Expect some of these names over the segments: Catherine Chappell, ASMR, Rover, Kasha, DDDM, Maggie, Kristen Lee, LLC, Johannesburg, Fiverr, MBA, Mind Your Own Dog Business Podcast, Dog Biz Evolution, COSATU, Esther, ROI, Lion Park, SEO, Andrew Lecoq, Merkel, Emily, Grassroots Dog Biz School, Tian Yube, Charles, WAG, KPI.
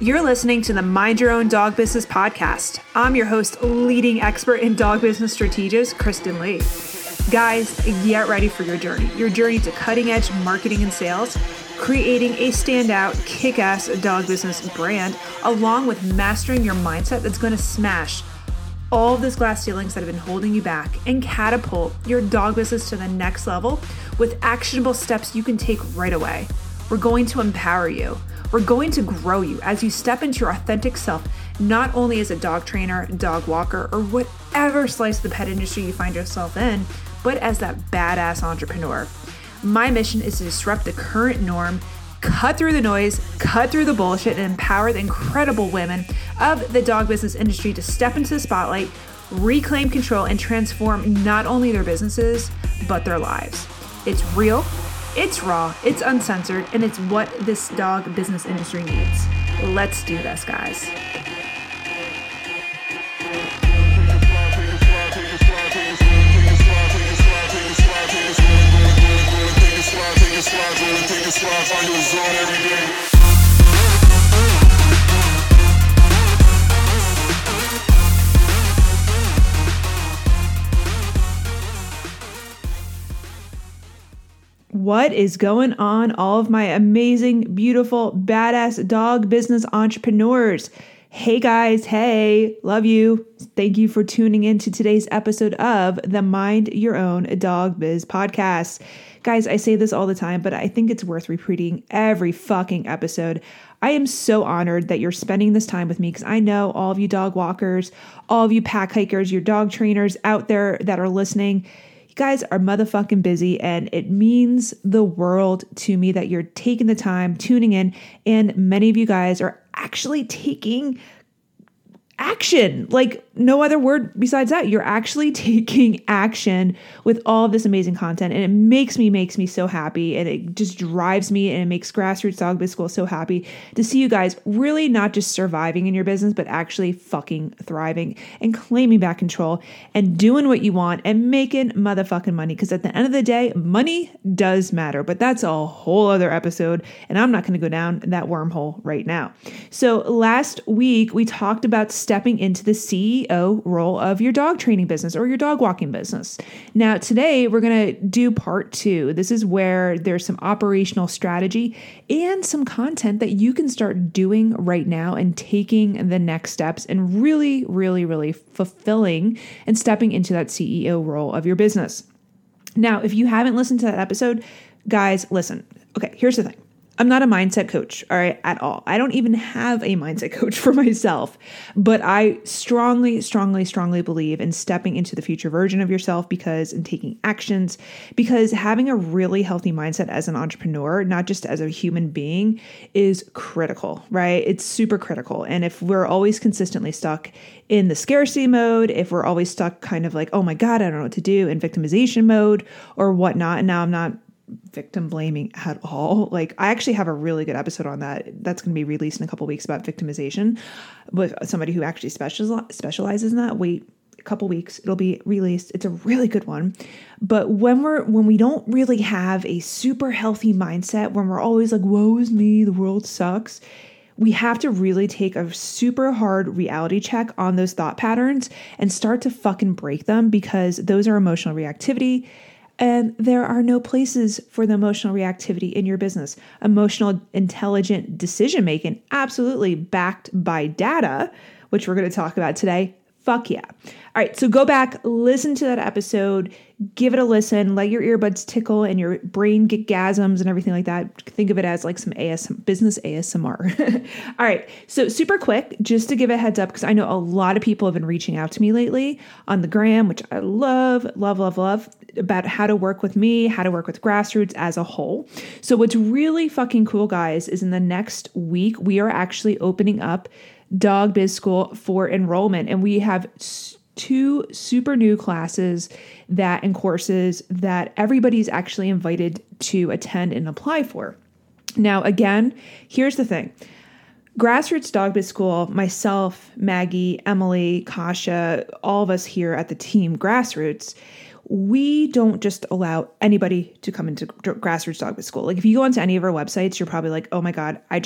You're listening to the Mind Your Own Dog Business Podcast. I'm your host, leading expert in dog business strategist, Kristen Lee. Guys, get ready for your journey to cutting edge marketing and sales, creating a standout, kick-ass dog business brand, along with mastering your mindset that's going to smash all of those glass ceilings that have been holding you back and catapult your dog business to the next level with actionable steps you can take right away. We're going to empower you. We're going to grow you as you step into your authentic self, not only as a dog trainer, dog walker, or whatever slice of the pet industry you find yourself in, but as that badass entrepreneur. My mission is to disrupt the current norm, cut through the noise, cut through the bullshit, and empower the incredible women of the dog business industry to step into the spotlight, reclaim control, and transform not only their businesses, but their lives. It's real. It's raw, it's uncensored, and it's what this dog business industry needs. Let's do this, guys. What is going on, all of my amazing, beautiful, badass dog business entrepreneurs? Hey guys, hey, love you. Thank you for tuning in to today's episode of the Mind Your Own Dog Biz Podcast. Guys, I say this all the time, but I think it's worth repeating every fucking episode. I am so honored that you're spending this time with me because I know all of you dog walkers, all of you pack hikers, your dog trainers out there that are listening, guys are motherfucking busy, and it means the world to me that you're taking the time, tuning in, and many of you guys are actually taking action. Like no other word besides that. You're actually taking action with all of this amazing content, and it makes me so happy, and it just drives me, and it makes Grassroots Dog Biz School so happy to see you guys really not just surviving in your business, but actually fucking thriving and claiming back control and doing what you want and making motherfucking money. Because at the end of the day, money does matter, but that's a whole other episode, and I'm not going to go down that wormhole right now. So last week we talked about stepping into the CEO role of your dog training business or your dog walking business. Now, today we're going to do part two. This is where there's some operational strategy and some content that you can start doing right now and taking the next steps and really, really, really fulfilling and stepping into that CEO role of your business. Now, if you haven't listened to that episode, guys, listen. Okay, here's the thing. I'm not a mindset coach, all right, at all. I don't even have a mindset coach for myself, but I strongly, strongly, strongly believe in stepping into the future version of yourself and taking actions, because having a really healthy mindset as an entrepreneur, not just as a human being, is critical, right? It's super critical. And if we're always consistently stuck in the scarcity mode, if we're always stuck kind of like, oh my God, I don't know what to do, in victimization mode or whatnot, and now I'm not victim blaming at all. Like, I actually have a really good episode on that. That's going to be released in a couple of weeks about victimization with somebody who actually specializes in that. Wait a couple weeks, it'll be released. It's a really good one. But when we don't really have a super healthy mindset, when we're always like, woe is me, the world sucks, we have to really take a super hard reality check on those thought patterns and start to fucking break them, because those are emotional reactivity. And there are no places for the emotional reactivity in your business. Emotional, intelligent decision-making, absolutely backed by data, which we're going to talk about today. Fuck yeah. All right. So go back, listen to that episode, give it a listen, let your earbuds tickle and your brain get gasms and everything like that. Think of it as like some business ASMR. All right. So super quick, just to give a heads up, because I know a lot of people have been reaching out to me lately on the gram, which I love, love, love, love, about how to work with me, how to work with Grassroots as a whole. So what's really fucking cool, guys, is in the next week, we are actually opening up Dog Biz School for enrollment. And we have two super new classes and courses that everybody's actually invited to attend and apply for. Now, again, here's the thing. Grassroots Dog Biz School, myself, Maggie, Emily, Kasha, all of us here at the team Grassroots, we don't just allow anybody to come into Grassroots Dog Biz School. Like if you go onto any of our websites, you're probably like, oh my God, I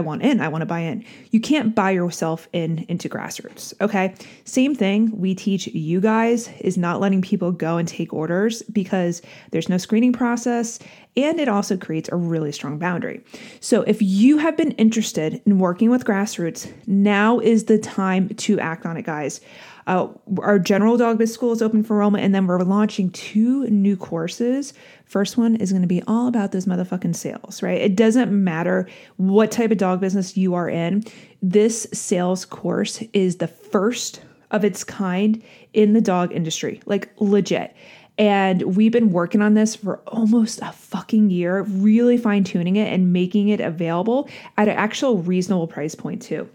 want to buy in. You can't buy yourself into Grassroots. Okay. Same thing we teach you guys is not letting people go and take orders because there's no screening process. And it also creates a really strong boundary. So if you have been interested in working with Grassroots, now is the time to act on it, guys. Our general dog biz school is open for enrollment, and then we're launching 2 new courses. First one is going to be all about those motherfucking sales, right? It doesn't matter what type of dog business you are in. This sales course is the first of its kind in the dog industry, like legit. And we've been working on this for almost a fucking year, really fine-tuning it and making it available at an actual reasonable price point too.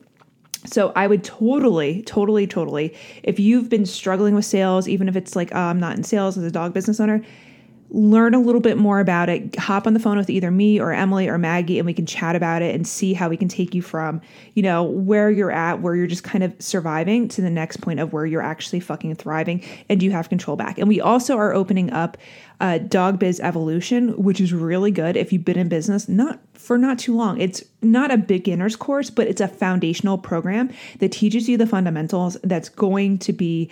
So I would totally, if you've been struggling with sales, even if it's like, I'm not in sales as a dog business owner, learn a little bit more about it. Hop on the phone with either me or Emily or Maggie, and we can chat about it and see how we can take you from, you know, where you're at, where you're just kind of surviving to the next point of where you're actually fucking thriving and you have control back. And we also are opening up Dog Biz Evolution, which is really good if you've been in business not too long. It's not a beginner's course, but it's a foundational program that teaches you the fundamentals. That's going to be,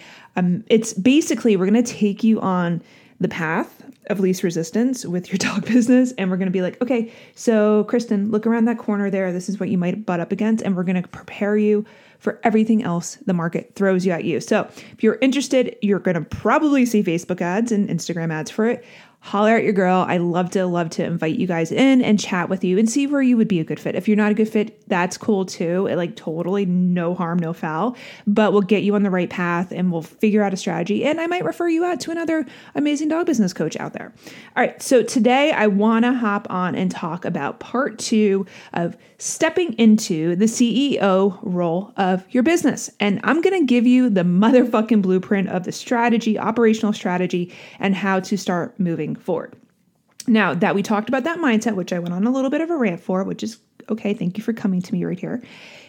it's basically, we're going to take you on the path of least resistance with your dog business. And we're going to be like, okay, so Kristen, look around that corner there. This is what you might butt up against. And we're going to prepare you for everything else the market throws at you. So if you're interested, you're going to probably see Facebook ads and Instagram ads for it. Holler at your girl. I love to invite you guys in and chat with you and see where you would be a good fit. If you're not a good fit, that's cool too. It like totally no harm, no foul, but we'll get you on the right path and we'll figure out a strategy. And I might refer you out to another amazing dog business coach out there. All right. So today I want to hop on and talk about part 2 of stepping into the CEO role of your business. And I'm going to give you the motherfucking blueprint of the strategy, operational strategy, and how to start moving forward. Now that we talked about that mindset, which I went on a little bit of a rant for, which is okay, thank you for coming to me right here,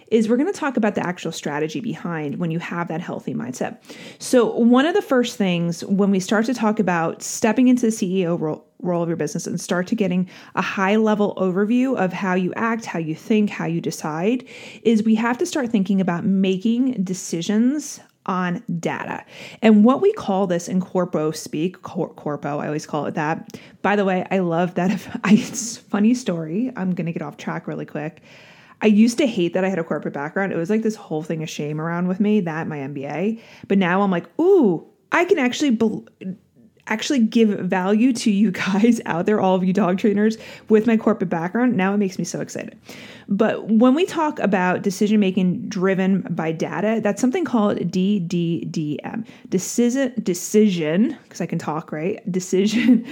is we're going to talk about the actual strategy behind when you have that healthy mindset. So one of the first things when we start to talk about stepping into the CEO role of your business and start to getting a high level overview of how you act, how you think, how you decide, is we have to start thinking about making decisions on data. And what we call this in corpo speak, corpo, I always call it that. By the way, I love that. It's a funny story. I'm going to get off track really quick. I used to hate that I had a corporate background. It was like this whole thing of shame around with me, that my MBA. But now I'm like, ooh, I can actually give value to you guys out there, all of you dog trainers, with my corporate background. Now it makes me so excited. But when we talk about decision-making driven by data, that's something called DDDM. Decision, because I can talk, right? Decision,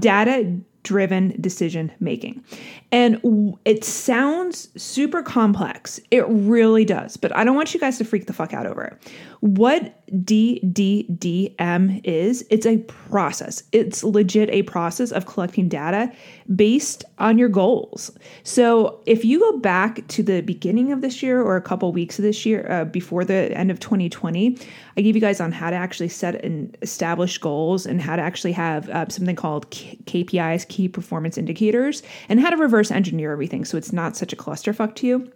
data-driven decision making. And it sounds super complex. It really does. But I don't want you guys to freak the fuck out over it. What DDDM is, it's a process. It's legit a process of collecting data based on your goals. So if you go back to the beginning of this year or a couple weeks of this year, before the end of 2020, I gave you guys on how to actually set and establish goals and how to actually have something called KPIs, key performance indicators, and how to reverse engineer everything so it's not such a clusterfuck to you.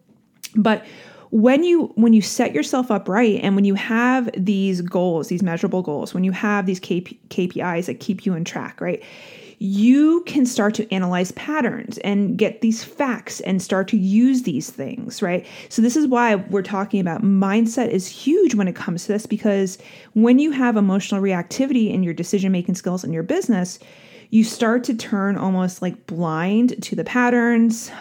But when you set yourself up right, and when you have these goals, these measurable goals, when you have these KPIs that keep you on track, right, you can start to analyze patterns and get these facts and start to use these things, right? So this is why we're talking about mindset is huge when it comes to this, because when you have emotional reactivity in your decision-making skills in your business, you start to turn almost like blind to the patterns,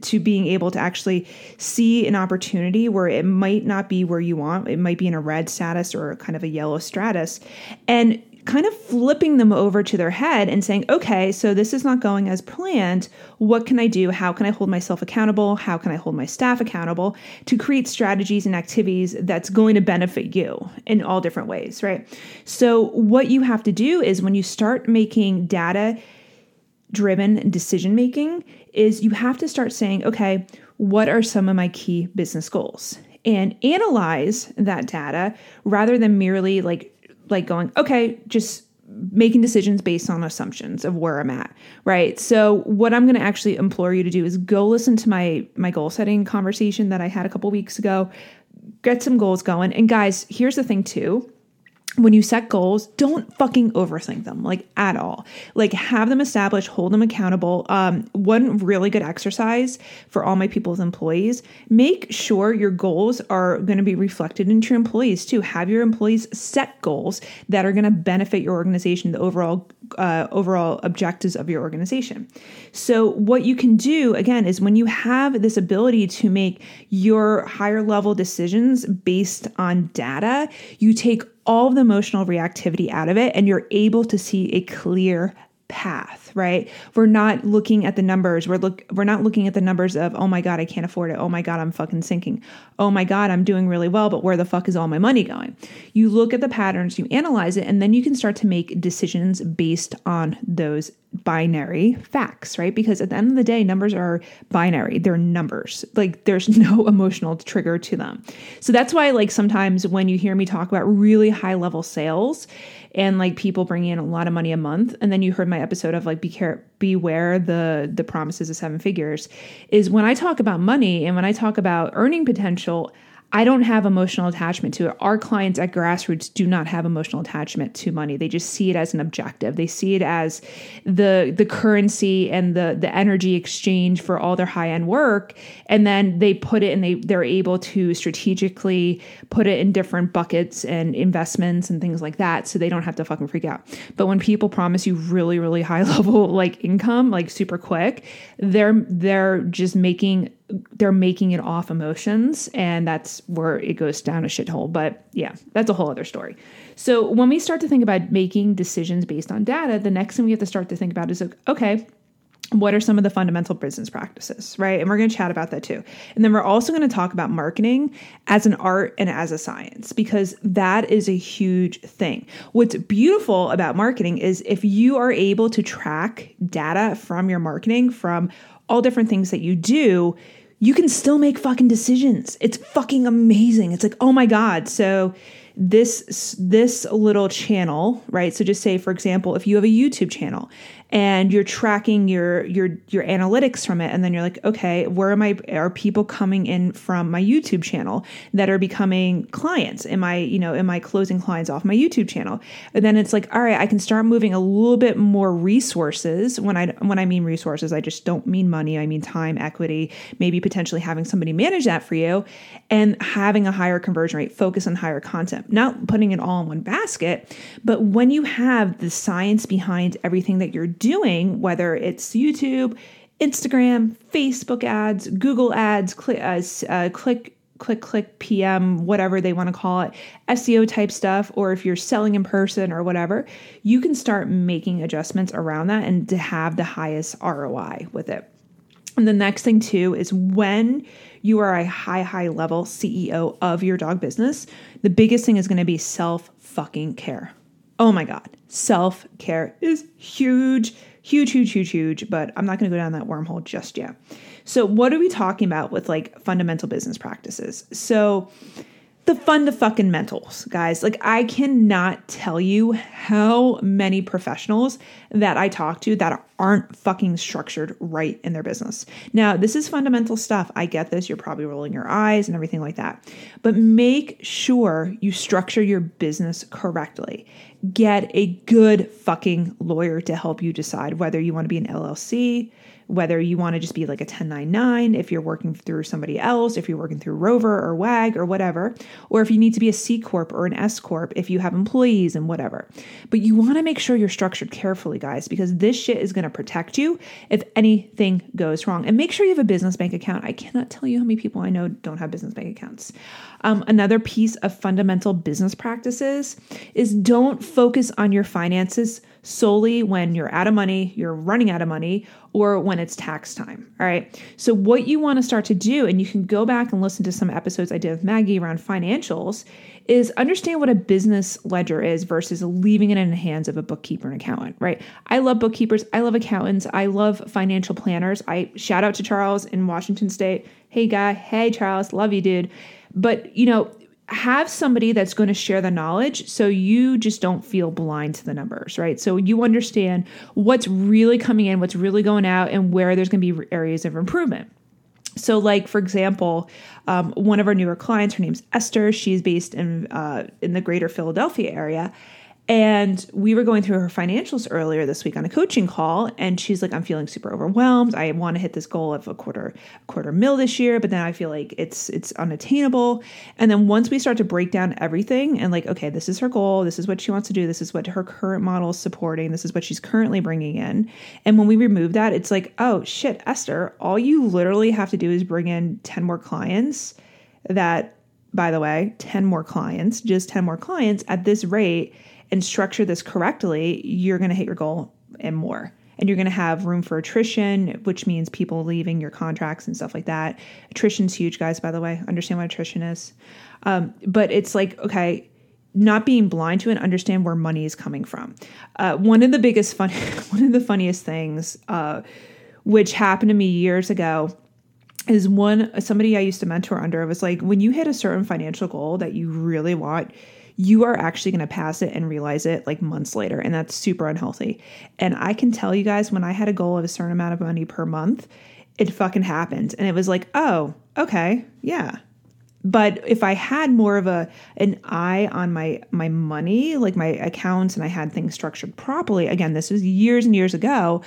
to being able to actually see an opportunity where it might not be where you want. It might be in a red status or kind of a yellow stratus, and kind of flipping them over to their head and saying, okay, so this is not going as planned. What can I do? How can I hold myself accountable? How can I hold my staff accountable to create strategies and activities that's going to benefit you in all different ways, right? So what you have to do is when you start making data-driven decision-making is you have to start saying, okay, what are some of my key business goals? And analyze that data rather than merely like going, okay, just making decisions based on assumptions of where I'm at, right? So what I'm going to actually implore you to do is go listen to my goal setting conversation that I had a couple weeks ago, get some goals going. And guys, here's the thing too. When you set goals, don't fucking overthink them, like at all. Like have them established, hold them accountable. One really good exercise for all my people's employees, make sure your goals are going to be reflected into your employees too. Have your employees set goals that are going to benefit your organization, the overall objectives of your organization. So what you can do, again, is when you have this ability to make your higher level decisions based on data, you take all of the emotional reactivity out of it, and you're able to see a clear path, right? We're not looking at the numbers. We're not looking at the numbers of, oh my God, I can't afford it. Oh my God, I'm fucking sinking. Oh my God, I'm doing really well, but where the fuck is all my money going? You look at the patterns, you analyze it, and then you can start to make decisions based on those binary facts, right? Because at the end of the day, numbers are binary. They're numbers. Like there's no emotional trigger to them. So that's why, like, sometimes when you hear me talk about really high level sales and like people bringing in a lot of money a month, and then you heard my episode of like, beware the promises of seven figures, is when I talk about money and when I talk about earning potential, I don't have emotional attachment to it. Our clients at Grassroots do not have emotional attachment to money. They just see it as an objective. They see it as the currency and the energy exchange for all their high-end work. And then they put it, and they're able to strategically put it in different buckets and investments and things like that, so they don't have to fucking freak out. But when people promise you really, really high level like income, like super quick, they're just making it off emotions, and that's where it goes down a shithole. But yeah, that's a whole other story. So when we start to think about making decisions based on data, the next thing we have to start to think about is, okay, what are some of the fundamental business practices, right? And we're going to chat about that too. And then we're also going to talk about marketing as an art and as a science, because that is a huge thing. What's beautiful about marketing is if you are able to track data from your marketing, from all different things that you do, you can still make fucking decisions. It's fucking amazing. It's like, oh my God. So this little channel, right? So just say, for example, if you have a YouTube channel and you're tracking your analytics from it, and then you're like, okay, are people coming in from my YouTube channel that are becoming clients? Am I closing clients off my YouTube channel? And then it's like, all right, I can start moving a little bit more resources. When I mean resources, I just don't mean money. I mean time, equity, maybe potentially having somebody manage that for you, and having a higher conversion rate, focus on higher content, not putting it all in one basket. But when you have the science behind everything that you're doing, whether it's YouTube, Instagram, Facebook ads, Google ads, click, PM, whatever they want to call it, SEO type stuff, or if you're selling in person or whatever, you can start making adjustments around that and to have the highest ROI with it. And the next thing too is when you are a high level CEO of your dog business, the biggest thing is going to be self-fucking-care. Oh my God. Self-care is huge, but I'm not going to go down that wormhole just yet. So what are we talking about with like fundamental business practices? So the fundamentals, guys, like I cannot tell you how many professionals that I talk to that aren't fucking structured right in their business. Now, this is fundamental stuff. I get this. You're probably rolling your eyes and everything like that, but make sure you structure your business correctly. Get a good fucking lawyer to help you decide whether you want to be an LLC, whether you want to just be like a 1099, if you're working through somebody else, if you're working through Rover or WAG or whatever, or if you need to be a C Corp or an S Corp, if you have employees and whatever. But you want to make sure you're structured carefully, guys, because this shit is going to protect you if anything goes wrong. And make sure you have a business bank account. I cannot tell you how many people I know don't have business bank accounts. Another piece of fundamental business practices is don't focus on your finances solely when you're out of money, you're running out of money, or when it's tax time. All right. So what you want to start to do, and you can go back and listen to some episodes I did with Maggie around financials, is understand what a business ledger is versus leaving it in the hands of a bookkeeper and accountant, right? I love bookkeepers. I love accountants. I love financial planners. I shout out to Charles in Washington State. Hey, Charles, love you, dude. But have somebody that's going to share the knowledge so you just don't feel blind to the numbers, right? So you understand what's really coming in, what's really going out, and where there's going to be areas of improvement. So like, for example, one of our newer clients, her name's Esther. She's based in the greater Philadelphia area. And we were going through her financials earlier this week on a coaching call, and she's like, I'm feeling super overwhelmed. I want to hit this goal of a quarter mil this year, but then I feel like it's unattainable. And then once we start to break down everything and like, okay, this is her goal. This is what she wants to do. This is what her current model is supporting. This is what she's currently bringing in. And when we remove that, it's like, oh shit, Esther, all you literally have to do is bring in 10 more clients that, by the way, 10 more clients, just 10 more clients at this rate, and structure this correctly, you're going to hit your goal and more. And you're going to have room for attrition, which means people leaving your contracts and stuff like that. Attrition's huge, guys, by the way. Understand what attrition is. But it's like, okay, not being blind to it, understand where money is coming from. One of the funniest things, which happened to me years ago, is somebody I used to mentor under was like, when you hit a certain financial goal that you really want, you are actually going to pass it and realize it like months later. And that's super unhealthy. And I can tell you guys, when I had a goal of a certain amount of money per month, it fucking happened. And it was like, oh, okay. Yeah. But if I had more of an eye on my money, like my accounts, and I had things structured properly, again, this was years and years ago,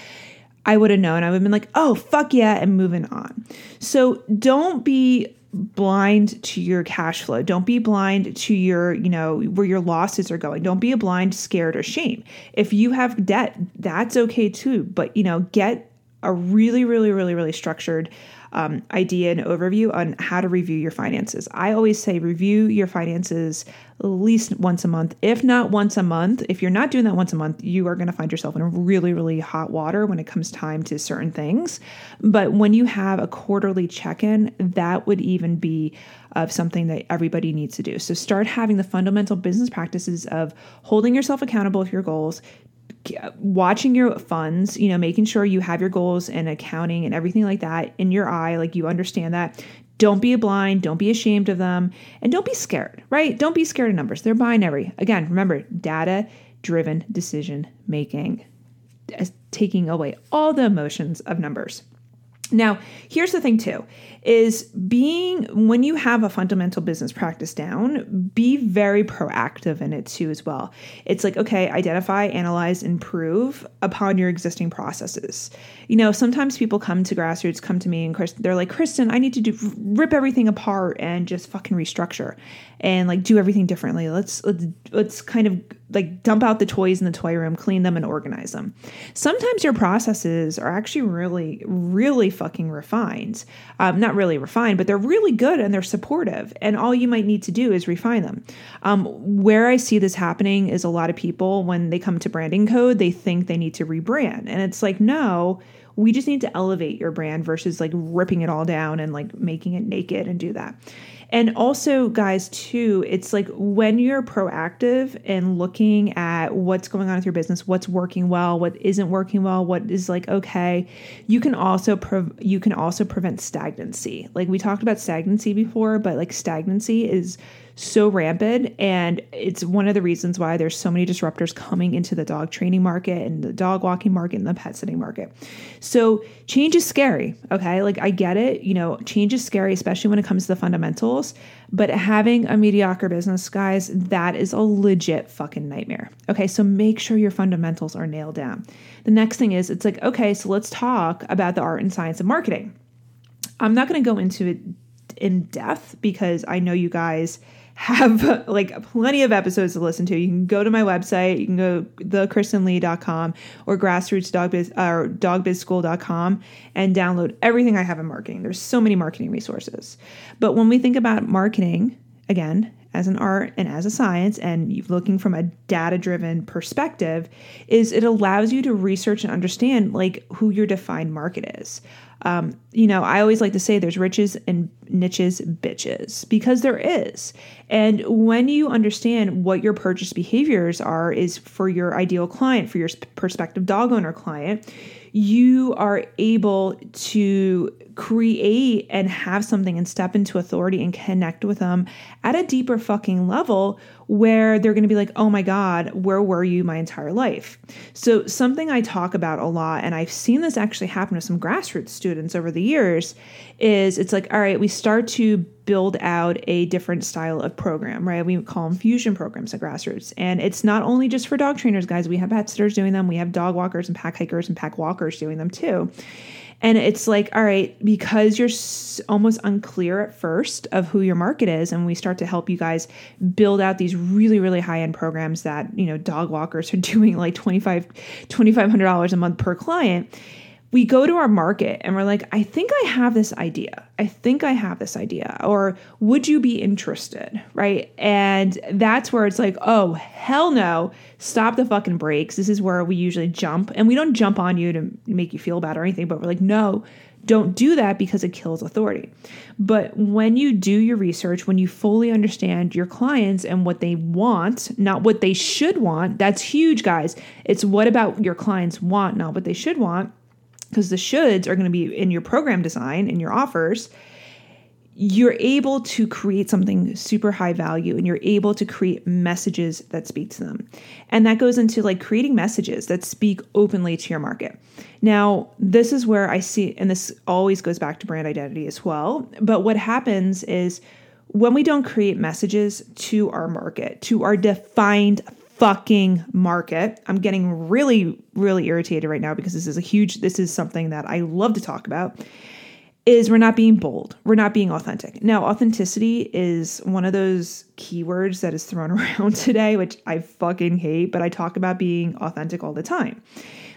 I would have known. I would have been like, oh, fuck yeah, and moving on. So don't be blind to your cash flow. Don't be blind to your, where your losses are going. Don't be blind, scared, or shame. If you have debt, that's okay too. But, get a really, really, really, really structured idea and overview on how to review your finances. I always say review your finances at least once a month, if not once a month. If you're not doing that once a month, you are going to find yourself in a really, really hot water when it comes time to certain things. But when you have a quarterly check-in, that would even be of something that everybody needs to do. So start having the fundamental business practices of holding yourself accountable for your goals, watching your funds, making sure you have your goals and accounting and everything like that in your eye, like you understand that. Don't be blind, don't be ashamed of them, and don't be scared, right? Don't be scared of numbers. They're binary. Again, remember, data-driven decision making, taking away all the emotions of numbers. Now, here's the thing too, is when you have a fundamental business practice down, be very proactive in it too as well. It's like, okay, identify, analyze, improve upon your existing processes. Sometimes people come to me and they're like, Kristen, I need to rip everything apart and just fucking restructure and like do everything differently. Let's kind of like dump out the toys in the toy room, clean them and organize them. Sometimes your processes are actually really, really fucking refined. Not really refined, but they're really good and they're supportive. And all you might need to do is refine them. Where I see this happening is a lot of people, when they come to branding code, they think they need to rebrand. And it's like, no, we just need to elevate your brand versus like ripping it all down and like making it naked and do that. And also, guys, too, it's like when you're proactive and looking at what's going on with your business, what's working well, what isn't working well, what is like, okay, you can also prevent stagnancy. Like we talked about stagnancy before, but like stagnancy is so rampant. And it's one of the reasons why there's so many disruptors coming into the dog training market and the dog walking market and the pet sitting market. So change is scary. Okay. Like I get it, change is scary, especially when it comes to the fundamentals, but having a mediocre business, guys, that is a legit fucking nightmare. Okay. So make sure your fundamentals are nailed down. The next thing is it's like, okay, so let's talk about the art and science of marketing. I'm not going to go into it in depth because I know you guys have like plenty of episodes to listen to. You can go to my website. You can go thekristenlee.com or grassrootsdogbizschool.com and download everything I have in marketing. There's so many marketing resources. But when we think about marketing, again, as an art and as a science, and looking from a data-driven perspective, is it allows you to research and understand like who your defined market is. I always like to say there's riches and niches, bitches, because there is. And when you understand what your purchase behaviors are, is for your ideal client, for your prospective dog owner client, you are able to create and have something and step into authority and connect with them at a deeper fucking level where they're going to be like, oh my God, where were you my entire life? So something I talk about a lot, and I've seen this actually happen to some grassroots students over the years, is it's like, all right, we start to build out a different style of program, right? We call them fusion programs at grassroots. And it's not only just for dog trainers, guys. We have pet sitters doing them. We have dog walkers and pack hikers and pack walkers doing them too. And it's like, all right, because you're almost unclear at first of who your market is, and we start to help you guys build out these really, really high-end programs that, you know, dog walkers are doing like $2,500 a month per client. We go to our market and we're like, I think I have this idea. Or would you be interested, right? And that's where it's like, oh, hell no. Stop the fucking brakes. This is where we usually jump. And we don't jump on you to make you feel bad or anything, but we're like, no, don't do that because it kills authority. But when you do your research, when you fully understand your clients and what they want, not what they should want, that's huge, guys. It's what about your clients want, not what they should want. Because the shoulds are going to be in your program design, in your offers, you're able to create something super high value, and you're able to create messages that speak to them. And that goes into like creating messages that speak openly to your market. Now, this is where I see, and this always goes back to brand identity as well. But what happens is when we don't create messages to our market, to our defined fucking market. I'm getting really, really irritated right now because this is something that I love to talk about, is we're not being bold. We're not being authentic. Now, authenticity is one of those keywords that is thrown around today, which I fucking hate, but I talk about being authentic all the time.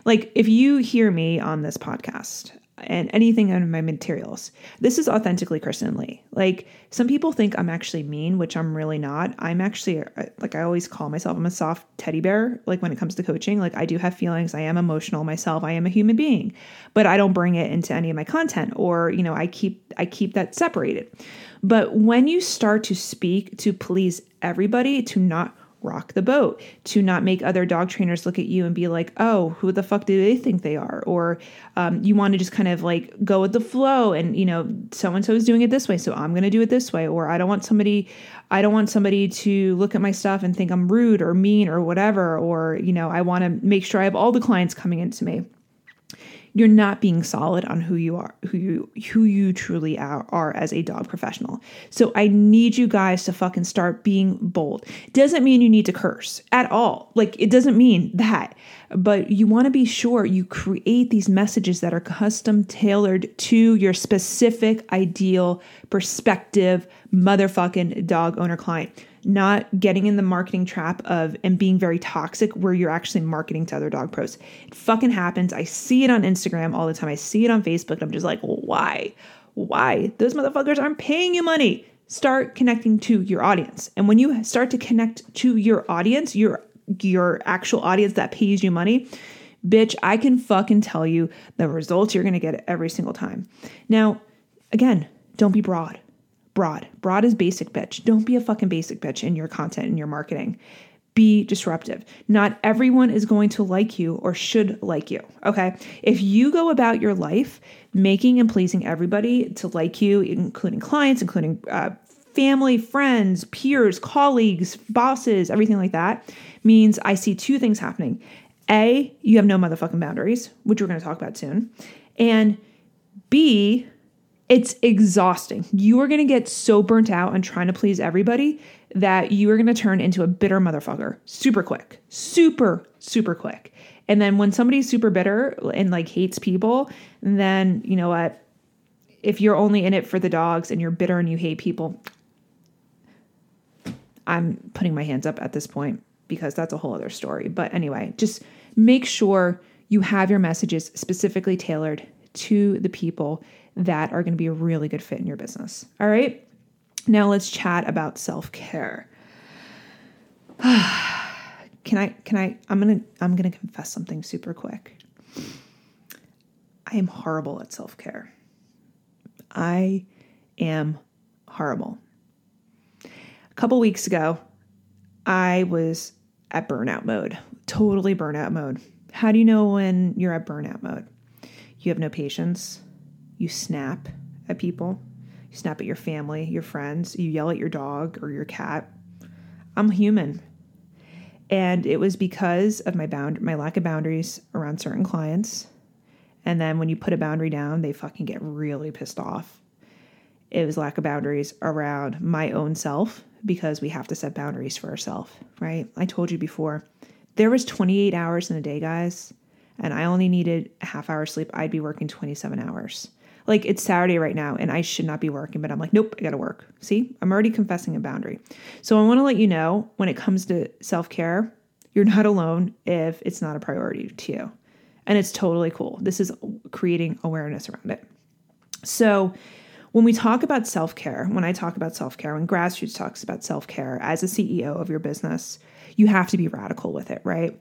Like if you hear me on this podcast and anything on my materials, this is authentically Kristen Lee. Like some people think I'm actually mean, which I'm really not. I'm actually, like I always call myself, I'm a soft teddy bear. Like when it comes to coaching, like I do have feelings. I am emotional myself. I am a human being, but I don't bring it into any of my content, or, you know, I keep that separated. But when you start to speak to please everybody, to not rock the boat, to not make other dog trainers look at you and be like, oh, who the fuck do they think they are? Or you want to just kind of like go with the flow and, you know, so-and-so is doing it this way, so I'm going to do it this way. Or I don't want somebody to look at my stuff and think I'm rude or mean or whatever. Or, you know, I want to make sure I have all the clients coming into me. You're not being solid on who you are, who you truly are as a dog professional. So I need you guys to fucking start being bold. Doesn't mean you need to curse at all. Like it doesn't mean that, but you want to be sure you create these messages that are custom tailored to your specific ideal perspective motherfucking dog owner client. Not getting in the marketing trap of and being very toxic where you're actually marketing to other dog pros. It fucking happens. I see it on Instagram all the time. I see it on Facebook. And I'm just like, why? Why? Those motherfuckers aren't paying you money. Start connecting to your audience. And when you start to connect to your audience, your actual audience that pays you money, bitch, I can fucking tell you the results you're going to get every single time. Now, again, don't be broad. Broad is basic bitch. Don't be a fucking basic bitch in your content and your marketing. Be disruptive. Not everyone is going to like you or should like you. Okay. If you go about your life making and pleasing everybody to like you, including clients, including family, friends, peers, colleagues, bosses, everything like that, means I see two things happening. A, you have no motherfucking boundaries, which we're going to talk about soon. And B, it's exhausting. You are going to get so burnt out on trying to please everybody that you are going to turn into a bitter motherfucker super quick, super quick. And then when somebody's super bitter and like hates people, then you know what? If you're only in it for the dogs and you're bitter and you hate people, I'm putting my hands up at this point because that's a whole other story. But anyway, just make sure you have your messages specifically tailored to the people that are going to be a really good fit in your business. All right. Now let's chat about self-care. I'm going to confess something super quick. I am horrible at self-care. I am horrible. A couple weeks ago, I was at burnout mode, totally burnout mode. How do you know when you're at burnout mode? You have no patience. You snap at people. You snap at your family, your friends. You yell at your dog or your cat. I'm human. And it was because of my lack of boundaries around certain clients. And then when you put a boundary down, they fucking get really pissed off. It was lack of boundaries around my own self, because we have to set boundaries for ourselves, right? I told you before, there was 28 hours in a day, guys, and I only needed a half hour sleep. I'd be working 27 hours. Like, it's Saturday right now and I should not be working, but I'm like, nope, I gotta work. See, I'm already confessing a boundary. So I want to let you know, when it comes to self-care, you're not alone if it's not a priority to you. And it's totally cool. This is creating awareness around it. So when we talk about self-care, when I talk about self-care, when Grassroots talks about self-care, as a CEO of your business, you have to be radical with it, right?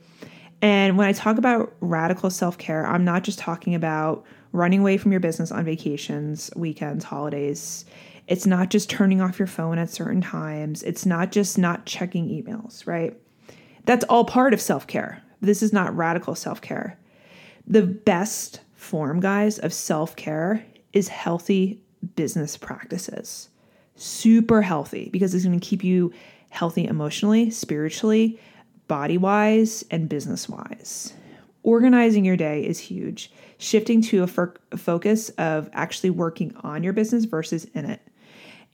And when I talk about radical self-care, I'm not just talking about running away from your business on vacations, weekends, holidays. It's not just turning off your phone at certain times. It's not just not checking emails, right? That's all part of self-care. This is not radical self-care. The best form, guys, of self-care is healthy business practices. Super healthy, because it's going to keep you healthy emotionally, spiritually, body-wise, and business-wise. Organizing your day is huge. Shifting to a focus of actually working on your business versus in it.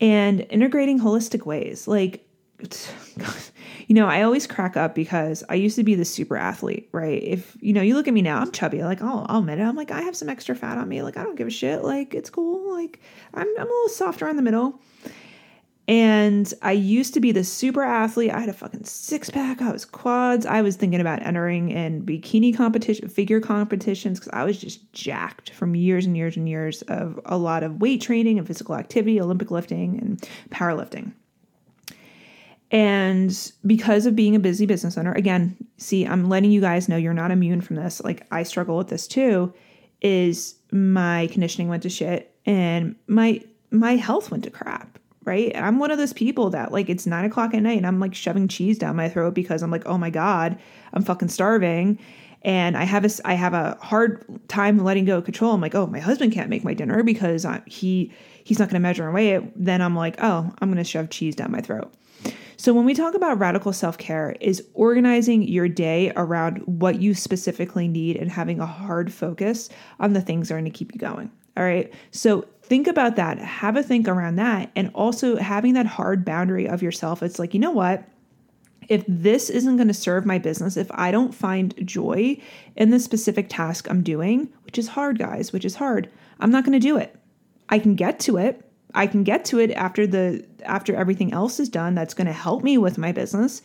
And integrating holistic ways. Like, you know, I always crack up because I used to be this super athlete, right? If, you know, you look at me now, I'm chubby. Like, I'll admit it. I'm like, I have some extra fat on me. Like, I don't give a shit. Like, it's cool. Like, I'm a little soft around the middle. And I used to be this super athlete. I had a fucking six-pack. I was quads. I was thinking about entering in bikini competition, figure competitions, because I was just jacked from years and years and years of a lot of weight training and physical activity, Olympic lifting and powerlifting. And because of being a busy business owner, again, see, I'm letting you guys know you're not immune from this. Like, I struggle with this too, is my conditioning went to shit and my health went to crap, right? I'm one of those people that, like, it's 9:00 at night and I'm like shoving cheese down my throat because I'm like, oh my God, I'm fucking starving. And I have a hard time letting go of control. I'm like, oh, my husband can't make my dinner because he's not going to measure and weigh it. Then I'm like, oh, I'm going to shove cheese down my throat. So when we talk about radical self-care, is organizing your day around what you specifically need and having a hard focus on the things that are going to keep you going. All right. So think about that. Have a think around that. And also having that hard boundary of yourself. It's like, you know what? If this isn't going to serve my business, if I don't find joy in the specific task I'm doing, which is hard, guys, I'm not going to do it. I can get to it. I can get to it after everything else is done that's going to help me with my business.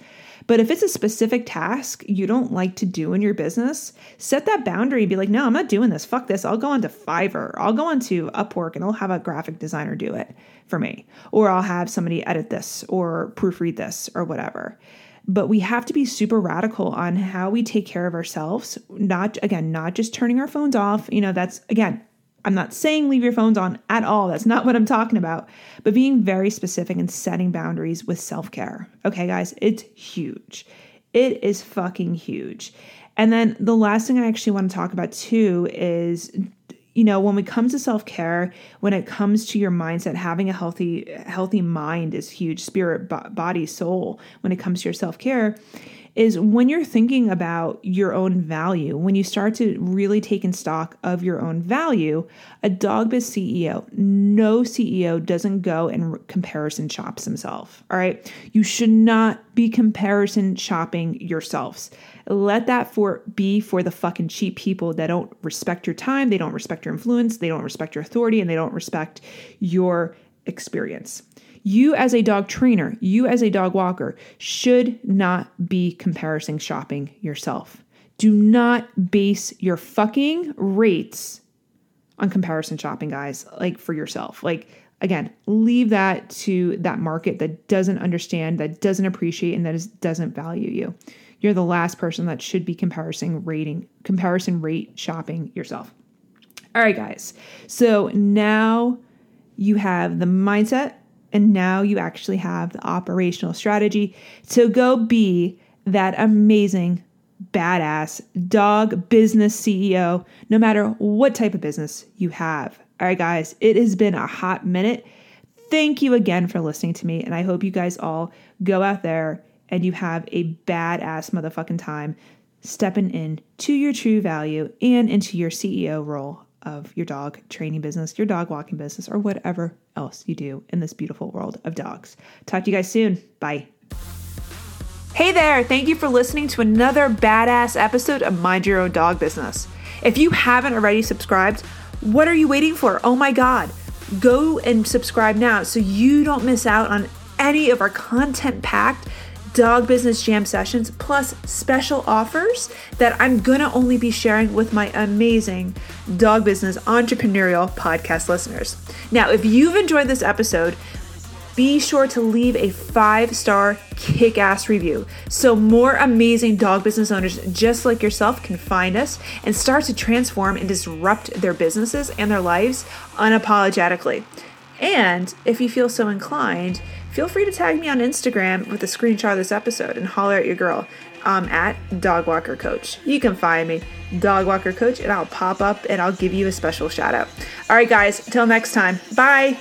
But if it's a specific task you don't like to do in your business, set that boundary and be like, no, I'm not doing this. Fuck this. I'll go onto Fiverr. I'll go onto Upwork and I'll have a graphic designer do it for me. Or I'll have somebody edit this or proofread this or whatever. But we have to be super radical on how we take care of ourselves. Not just turning our phones off. You know, that's, again, I'm not saying leave your phones on at all. That's not what I'm talking about. But being very specific and setting boundaries with self-care. Okay, guys, it's huge. It is fucking huge. And then the last thing I actually want to talk about too is, you know, when it comes to self-care, when it comes to your mindset, having a healthy mind is huge. Spirit, body, soul, when it comes to your self-care, is when you're thinking about your own value, when you start to really take in stock of your own value. A dog biz CEO, no CEO doesn't go and comparison shops himself, all right? You should not be comparison shopping yourselves. Let that be for the fucking cheap people that don't respect your time, they don't respect your influence, they don't respect your authority, and they don't respect your experience. You as a dog trainer, you as a dog walker should not be comparison shopping yourself. Do not base your fucking rates on comparison shopping, guys, like for yourself. Like, again, leave that to that market that doesn't understand, that doesn't appreciate, and that doesn't value you. You're the last person that should be comparison rate shopping yourself. All right, guys. So now you have the mindset. And now you actually have the operational strategy to go be that amazing badass dog business CEO, no matter what type of business you have. All right, guys, it has been a hot minute. Thank you again for listening to me. And I hope you guys all go out there and you have a badass motherfucking time stepping in to your true value and into your CEO role of your dog training business, your dog walking business, or whatever else you do in this beautiful world of dogs. Talk to you guys soon. Bye. Hey there, thank you for listening to another badass episode of Mind Your Own Dog Business. If you haven't already subscribed, what are you waiting for? Oh my God, go and subscribe now so you don't miss out on any of our content-packed dog business jam sessions, plus special offers that I'm gonna only be sharing with my amazing dog business entrepreneurial podcast listeners. Now, if you've enjoyed this episode, be sure to leave a 5-star kick-ass review so more amazing dog business owners just like yourself can find us and start to transform and disrupt their businesses and their lives unapologetically. And if you feel so inclined, feel free to tag me on Instagram with a screenshot of this episode and holler at your girl. I'm at Dog Walker Coach. You can find me, Dog Walker Coach, and I'll pop up and I'll give you a special shout out. All right, guys, till next time. Bye.